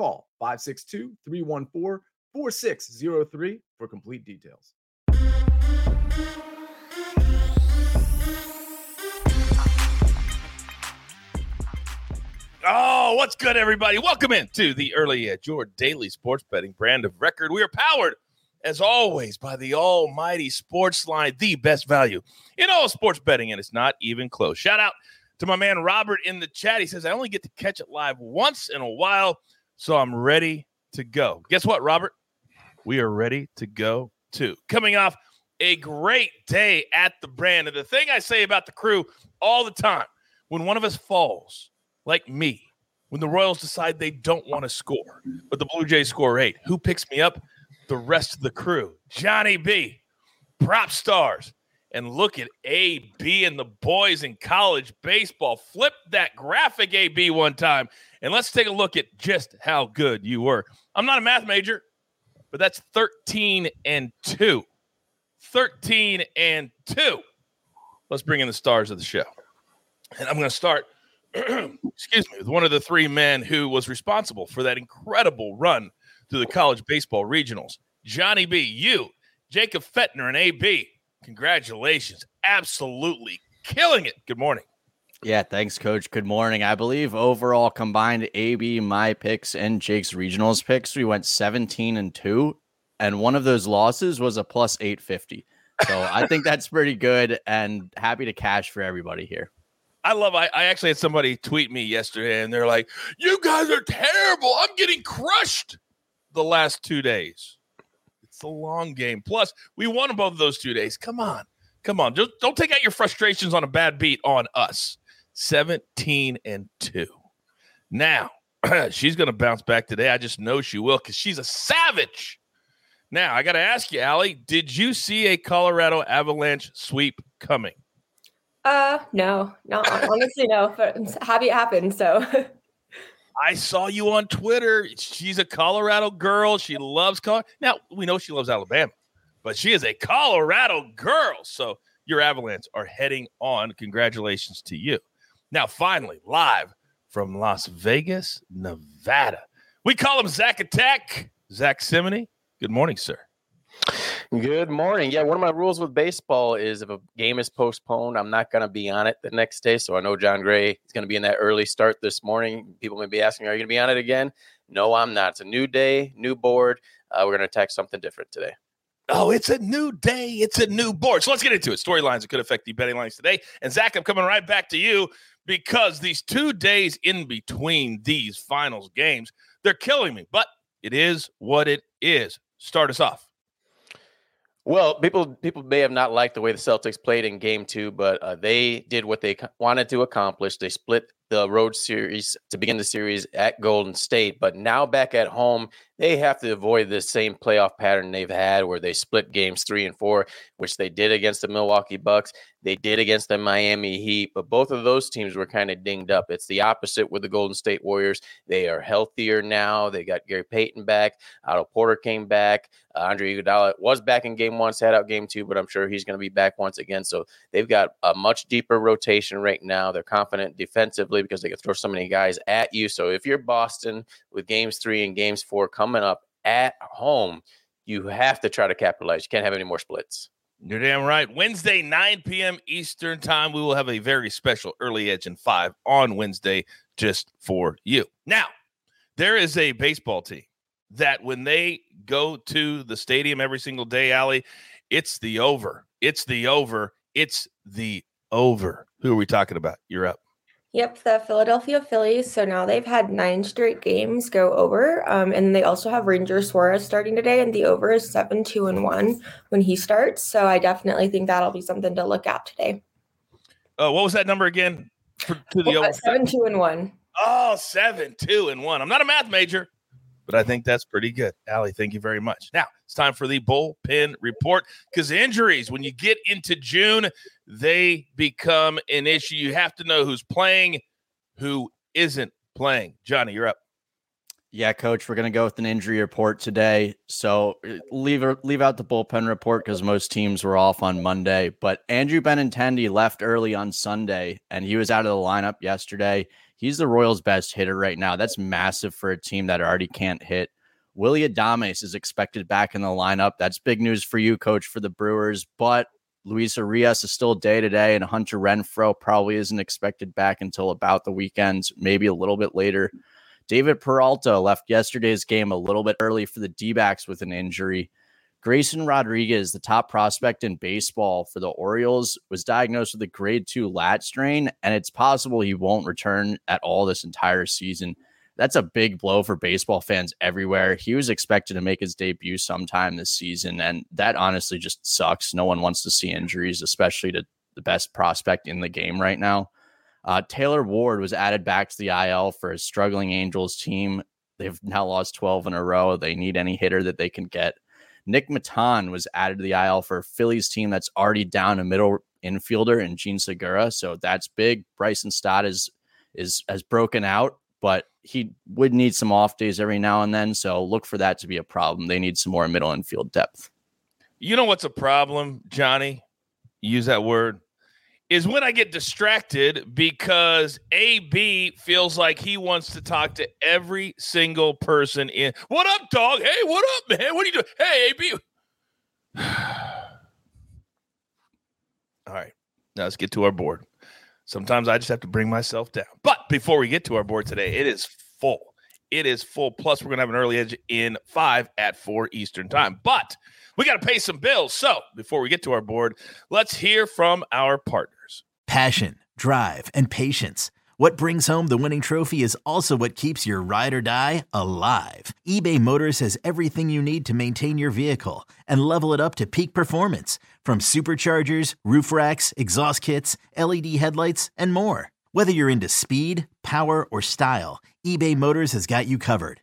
Call 562-314-4603 for complete details. Oh, what's good, everybody? Welcome in to The Early Edge, your daily sports betting brand of record. We are powered, as always, by the almighty Sportsline, the best value in all sports betting, and it's not even close. Shout out to my man Robert in the chat. He says, I only get to catch it live once in a while, so I'm ready to go. Guess what, Robert? We are ready to go, too. Coming off a great day at the brand. And the thing I say about the crew all the time, when one of us falls, like me, when the Royals decide they don't want to score, but the Blue Jays score 8, who picks me up? The rest of the crew. Johnny B, prop stars. And look at A.B. and the boys in college baseball. Flip that graphic, A.B., one time. And let's take a look at just how good you were. I'm not a math major, but that's 13-2. 13-2. Let's bring in the stars of the show. And I'm going to start, excuse me, with one of the three men who was responsible for that incredible run through the college baseball regionals. Johnny B., you, Jacob Fettner, and A.B., congratulations. Absolutely killing it. Good morning. Yeah, thanks, Coach. Good morning. I believe overall combined AB, my picks, and Jake's regionals picks, we went 17-2, and one of those losses was a plus 850. So I think that's pretty good, and happy to cash for everybody here. I actually had somebody tweet me yesterday, and they're like, you guys are terrible. I'm getting crushed the last 2 days. The long game. Plus, we won both of those 2 days. Come on. Just don't take out your frustrations on a bad beat on us. 17-2. Now, she's going to bounce back today. I just know she will because she's a savage. Now, I got to ask you, Allie, did you see a Colorado Avalanche sweep coming? No. Honestly, no. But I'm happy it happened, so... I saw you on Twitter. She's a Colorado girl. She loves Colorado. Now, we know she loves Alabama, but she is a Colorado girl. So your Avalanche are heading on. Congratulations to you. Now, finally, live from Las Vegas, Nevada. We call him Zack Attack. Zack Cimini. Good morning, sir. Good morning. Yeah, one of my rules with baseball is if a game is postponed, I'm not going to be on it the next day. So I know John Gray is going to be in that early start this morning. People may be asking, are you going to be on it again? No, I'm not. It's a new day, new board. We're going to attack something different today. Oh, it's a new day. It's a new board. So let's get into it. Storylines that could affect the betting lines today. And, Zach, I'm coming right back to you because these 2 days in between these finals games, they're killing me. But it is what it is. Start us off. Well, people may have not liked the way the Celtics played in Game 2, but they did what they wanted to accomplish. They split the road series to begin the series at Golden State, but now back at home, they have to avoid the same playoff pattern they've had where they split Games 3 and 4, which they did against the Milwaukee Bucks. They did against the Miami Heat, but both of those teams were kind of dinged up. It's the opposite with the Golden State Warriors. They are healthier now. They got Gary Payton back. Otto Porter came back. Andre Iguodala was back in Game 1, sat out Game 2, but I'm sure he's going to be back once again. So they've got a much deeper rotation right now. They're confident defensively because they can throw so many guys at you. So if you're Boston with Games 3 and Games 4 coming up at home, you have to try to capitalize. You can't have any more splits. You're damn right. Wednesday, 9 p.m. Eastern time, we will have a very special Early Edge in 5 on Wednesday just for you. Now, there is a baseball team that when they go to the stadium every single day, Allie, it's the over. It's the over. It's the over. Who are we talking about? You're up. Yep, the Philadelphia Phillies. So now they've had 9 straight games go over, and they also have Ranger Suarez starting today, and the over is 7-2-1 when he starts. So I definitely think that'll be something to look at today. Oh, what was that number again? To the over? 7-2-1. Oh, 7-2-1. I'm not a math major, but I think that's pretty good. Allie, thank you very much. Now it's time for the bullpen report, because injuries, when you get into June, they become an issue. You have to know who's playing, who isn't playing. Johnny, you're up. Yeah, Coach, we're going to go with an injury report today. So leave out the bullpen report because most teams were off on Monday. But Andrew Benintendi left early on Sunday, and he was out of the lineup yesterday. He's the Royals' best hitter right now. That's massive for a team that already can't hit. Willie Adames is expected back in the lineup. That's big news for you, Coach, for the Brewers. But Luis Arias is still day-to-day, and Hunter Renfro probably isn't expected back until about the weekends, maybe a little bit later. David Peralta left yesterday's game a little bit early for the D-backs with an injury. Grayson Rodriguez, the top prospect in baseball for the Orioles, was diagnosed with a grade 2 lat strain, and it's possible he won't return at all this entire season. That's a big blow for baseball fans everywhere. He was expected to make his debut sometime this season, and that honestly just sucks. No one wants to see injuries, especially to the best prospect in the game right now. Taylor Ward was added back to the IL for a struggling Angels team. They've now lost 12 in a row. They need any hitter that they can get. Nick Maton was added to the IL for a Phillies team that's already down a middle infielder in Jean Segura, so that's big. Bryson Stott has broken out, but he would need some off days every now and then, so look for that to be a problem. They need some more middle infield depth. You know what's a problem, Johnny? You use that word. Is when I get distracted because AB feels like he wants to talk to every single person in. What up, dog? Hey, what up, man? What are you doing? Hey, AB. All right. Now let's get to our board. Sometimes I just have to bring myself down. But before we get to our board today, it is full. It is full. Plus, we're going to have an early edge in 5 at 4 Eastern time. But we got to pay some bills. So before we get to our board, let's hear from our partners. Passion, drive, and patience. What brings home the winning trophy is also what keeps your ride or die alive. eBay Motors has everything you need to maintain your vehicle and level it up to peak performance, from superchargers, roof racks, exhaust kits, LED headlights, and more. Whether you're into speed, power, or style, eBay Motors has got you covered.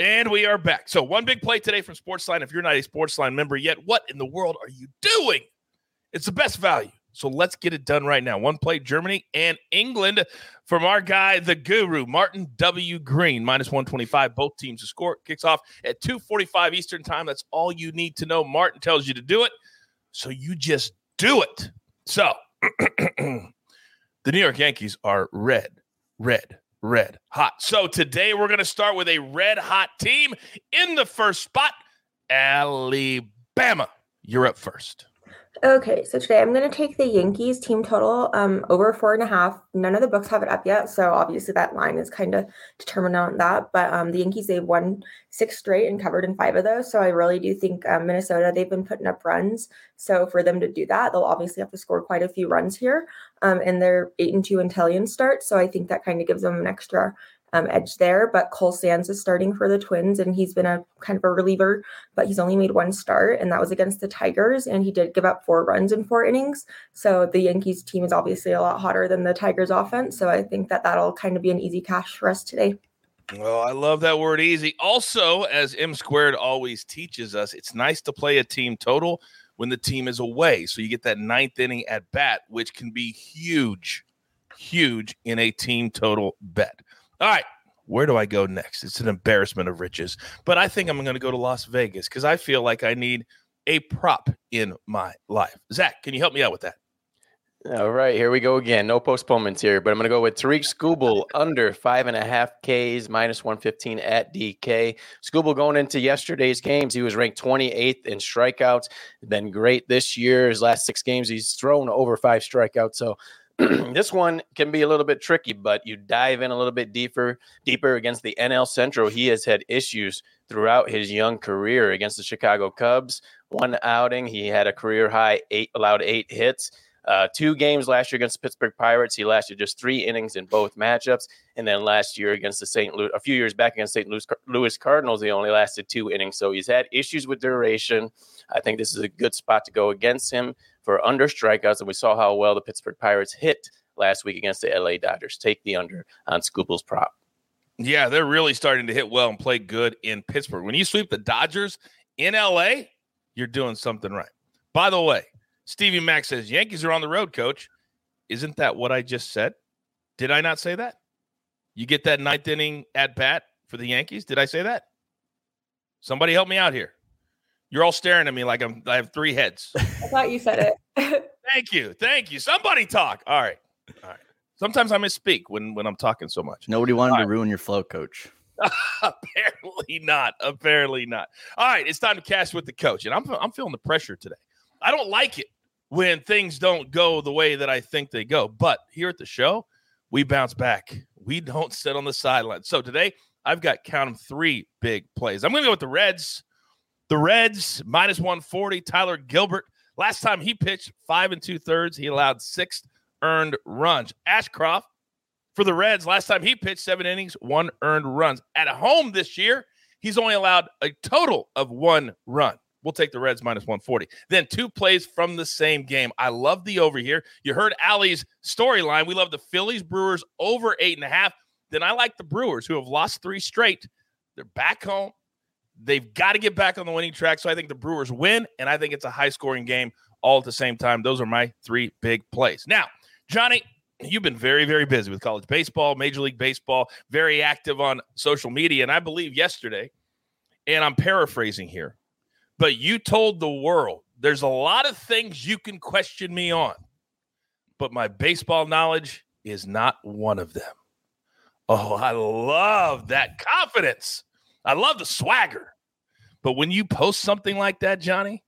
And we are back. So one big play today from Sportsline. If you're not a Sportsline member yet, what in the world are you doing? It's the best value. So let's get it done right now. One play, Germany and England, from our guy, the guru, Martin W. Green, -125. Both teams to score. Kicks off at 2:45 Eastern time. That's all you need to know. Martin tells you to do it, so you just do it. So the New York Yankees are red hot. So today we're going to start with a red hot team in the first spot, Alabama. You're up first. Okay, so today I'm going to take the Yankees team total over 4.5. None of the books have it up yet, so obviously that line is kind of determined on that. But the Yankees, they've won 6 straight and covered in 5 of those. So I really do think Minnesota, they've been putting up runs. So for them to do that, they'll obviously have to score quite a few runs here. And they're 8-2 Italian start. So I think that kind of gives them an extra edge there. But Cole Sands is starting for the Twins, and he's been a kind of a reliever, but he's only made 1 start, and that was against the Tigers, and he did give up 4 runs in 4 innings. So the Yankees team is obviously a lot hotter than the Tigers offense, so I think that that'll kind of be an easy cash for us today. Well, I love that word, easy. Also, as M squared always teaches us, it's nice to play a team total when the team is away, so you get that 9th inning at bat, which can be huge in a team total bet. All right, where do I go next? It's an embarrassment of riches, but I think I'm going to go to Las Vegas because I feel like I need a prop in my life. Zach, can you help me out with that? All right, here we go again. No postponements here, but I'm going to go with Tariq Skubal under 5.5 Ks, -115 at DK. Skubal going into yesterday's games, he was ranked 28th in strikeouts. Been great this year. His last 6 games, he's thrown over 5 strikeouts, so this one can be a little bit tricky, but you dive in a little bit deeper against the NL Central. He has had issues throughout his young career. Against the Chicago Cubs, one outing, he had a career high allowed eight hits. Two games last year against the Pittsburgh Pirates, he lasted just 3 innings in both matchups. And then last year against the St. Louis Cardinals, he only lasted 2 innings. So he's had issues with duration. I think this is a good spot to go against him for under strikeouts. And we saw how well the Pittsburgh Pirates hit last week against the LA Dodgers. Take the under on Skubal's prop. Yeah, they're really starting to hit well and play good in Pittsburgh. When you sweep the Dodgers in LA, you're doing something right. By the way, Stevie Mack says, Yankees are on the road, coach. Isn't that what I just said? Did I not say that? You get that 9th inning at bat for the Yankees? Did I say that? Somebody help me out here. You're all staring at me like I have 3 heads. I thought you said it. Thank you. Thank you. Somebody talk. All right. All right. Sometimes I misspeak when I'm talking so much. Nobody wanted to ruin your flow, coach. Apparently not. Apparently not. All right. It's time to cash with the coach. And I'm feeling the pressure today. I don't like it when things don't go the way that I think they go. But here at the show, we bounce back. We don't sit on the sidelines. So today, I've got, count them, 3 big plays. I'm going to go with the Reds. The Reds, minus 140, Tyler Gilbert. Last time he pitched 5 2/3, he allowed 6 earned runs. Ashcroft for the Reds, last time he pitched 7 innings, 1 earned runs. At home this year, he's only allowed a total of 1 run. We'll take the Reds minus 140. Then 2 plays from the same game. I love the over here. You heard Allie's storyline. We love the Phillies, Brewers over 8.5. Then I like the Brewers, who have lost 3 straight. They're back home. They've got to get back on the winning track. So I think the Brewers win, and I think it's a high-scoring game all at the same time. Those are my 3 big plays. Now, Johnny, you've been very, very busy with college baseball, Major League Baseball, very active on social media. And I believe yesterday, and I'm paraphrasing here, but you told the world, there's a lot of things you can question me on, but my baseball knowledge is not one of them. Oh, I love that confidence. I love the swagger. But when you post something like that, Johnny,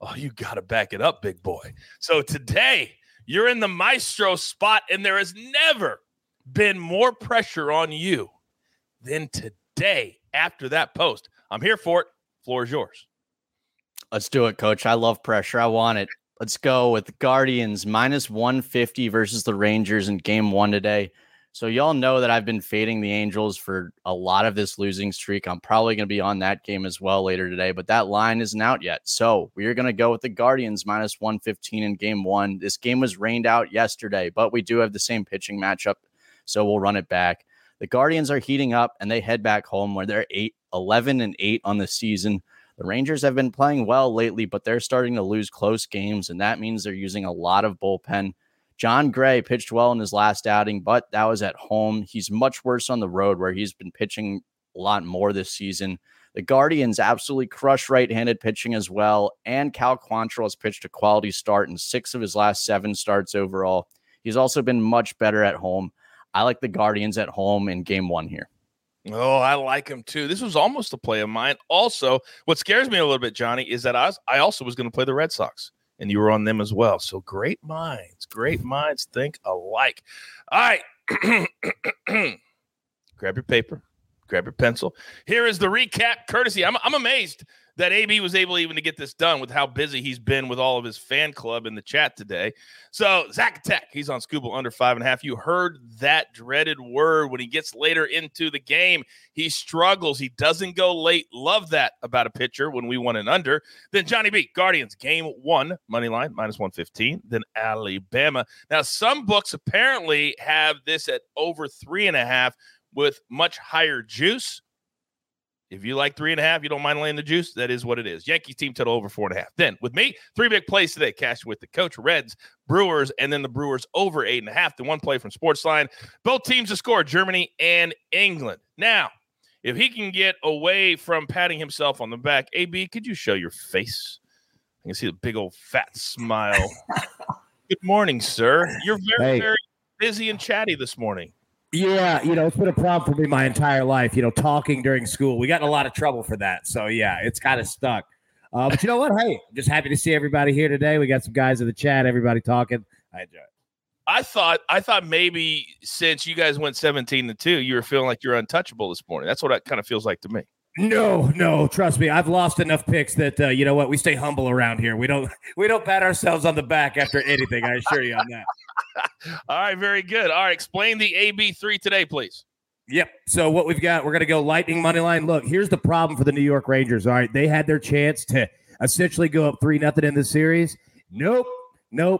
oh, you got to back it up, big boy. So today, you're in the maestro spot, and there has never been more pressure on you than today after that post. I'm here for it. Floor is yours. Let's do it, coach. I love pressure. I want it. Let's go with the Guardians minus 150 versus the Rangers in game 1 today. So y'all know that I've been fading the Angels for a lot of this losing streak. I'm probably going to be on that game as well later today, but that line isn't out yet. So we are going to go with the Guardians minus 115 in game 1. This game was rained out yesterday, but we do have the same pitching matchup, so we'll run it back. The Guardians are heating up, and they head back home where they're 11-8 on the season. The Rangers have been playing well lately, but they're starting to lose close games, and that means they're using a lot of bullpen. John Gray pitched well in his last outing, but that was at home. He's much worse on the road, where he's been pitching a lot more this season. The Guardians absolutely crush right-handed pitching as well, and Cal Quantrill has pitched a quality start in 6 of his last 7 starts overall. He's also been much better at home. I like the Guardians at home in game 1 here. Oh, I like him too. This was almost a play of mine. Also, what scares me a little bit, Johnny, is that I also was going to play the Red Sox, and you were on them as well. So great minds think alike. All right. Grab your paper. Grab your pencil. Here is the recap courtesy. I'm amazed that AB was able even to get this done with how busy he's been with all of his fan club in the chat today. So Zack Attack, he's on Skubal under 5.5. You heard that dreaded word. When he gets later into the game, he struggles. He doesn't go late. Love that about a pitcher when we want an under. Then Johnny B, Guardians, game 1, money line, minus 115. Then Alabama. Now, some books apparently have this at over 3.5 with much higher juice. If you like 3.5, you don't mind laying the juice, that is what it is. Yankees team total over 4.5. Then, with me, 3 big plays today. Cash with the coach, Reds, Brewers, and then the Brewers over 8.5. The one play from Sportsline. Both teams to score, Germany and England. Now, if he can get away from patting himself on the back, AB, could you show your face? I can see the big old fat smile. Good morning, sir. You're very, very busy and chatty this morning. Yeah, it's been a problem for me my entire life, talking during school. We got in a lot of trouble for that. So, yeah, it's kind of stuck. But you know what? Hey, I'm just happy to see everybody here today. We got some guys in the chat, everybody talking. I enjoy it. I thought maybe since you guys went 17-2, you were feeling like you're untouchable this morning. That's what it kind of feels like to me. No, trust me. I've lost enough picks that you know what? We stay humble around here. We don't pat ourselves on the back after anything. I assure you on that. All right, very good. All right, explain the AB3 today, please. Yep. So what we've got, we're going to go Lightning money line. Look, here's the problem for the New York Rangers. All right, they had their chance to essentially go up 3-0 in this series. Nope.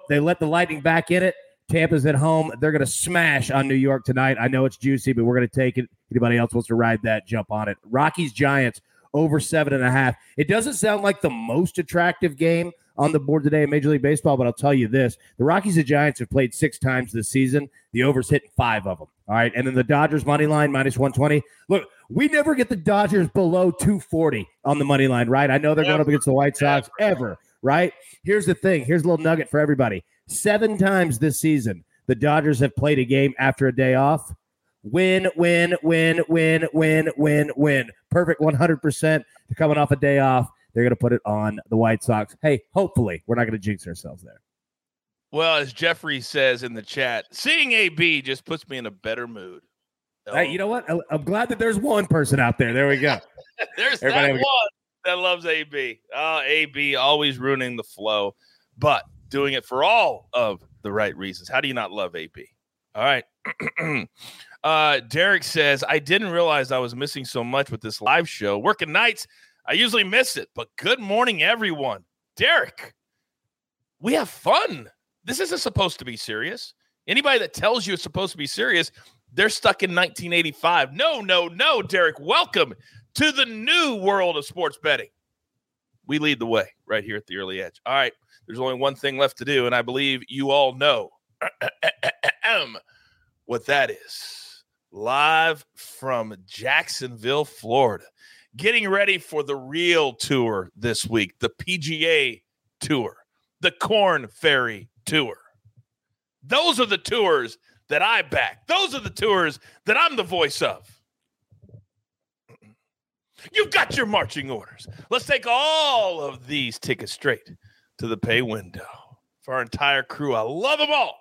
They let the Lightning back in it. Tampa's at home. They're going to smash on New York tonight. I know it's juicy, but we're going to take it. Anybody else wants to ride that, jump on it. Rockies, Giants, over 7.5. It doesn't sound like the most attractive game on the board today in Major League Baseball, but I'll tell you this. The Rockies and Giants have played 6 times this season. The over's hitting 5 of them. All right, and then the Dodgers money line, -120. Look, we never get the Dodgers below 240 on the money line, right? I know they're going up against the White Sox ever, right? Here's the thing. Here's a little nugget for everybody. 7 times this season, the Dodgers have played a game after a day off. Win. Perfect 100% to coming off a day off. They're going to put it on the White Sox. Hey, hopefully we're not going to jinx ourselves there. Well, as Jeffrey says in the chat, seeing AB just puts me in a better mood. Oh. Hey, you know what? I'm glad that there's one person out there. There we go. There's everybody that one that loves AB. Oh, AB always ruining the flow, but doing it for all of the right reasons. How do you not love AB? All right. Derek says, I didn't realize I was missing so much with this live show. Working nights, I usually miss it, but good morning, everyone. Derek, we have fun. This isn't supposed to be serious. Anybody that tells you it's supposed to be serious, they're stuck in 1985. No, Derek, welcome to the new world of sports betting. We lead the way right here at the Early Edge. All right, there's only one thing left to do, and I believe you all know what that is. Live from Jacksonville, Florida. Getting ready for the real tour this week, the PGA Tour, the Corn Ferry Tour. Those are the tours that I back. Those are the tours that I'm the voice of. You've got your marching orders. Let's take all of these tickets straight to the pay window. For our entire crew, I love them all.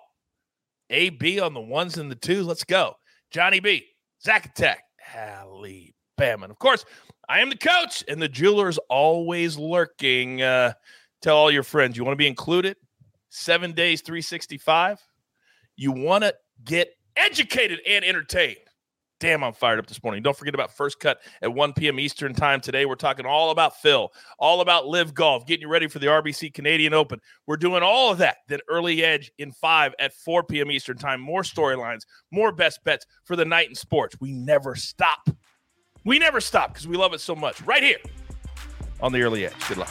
AB on the ones and the twos. Let's go. Johnny B, Zack Attack, Alabama. And of course, I am the coach, and the jeweler is always lurking. Tell all your friends you want to be included. 7 days, 365. You want to get educated and entertained. Damn, I'm fired up this morning. Don't forget about First Cut at 1 p.m. Eastern time today. We're talking all about Phil, all about Live Golf, getting you ready for the RBC Canadian Open. We're doing all of that. Then Early Edge in 5 at 4 p.m. Eastern time. More storylines, more best bets for the night in sports. We never stop. We never stop because we love it so much. Right here on the Early Edge. Good luck.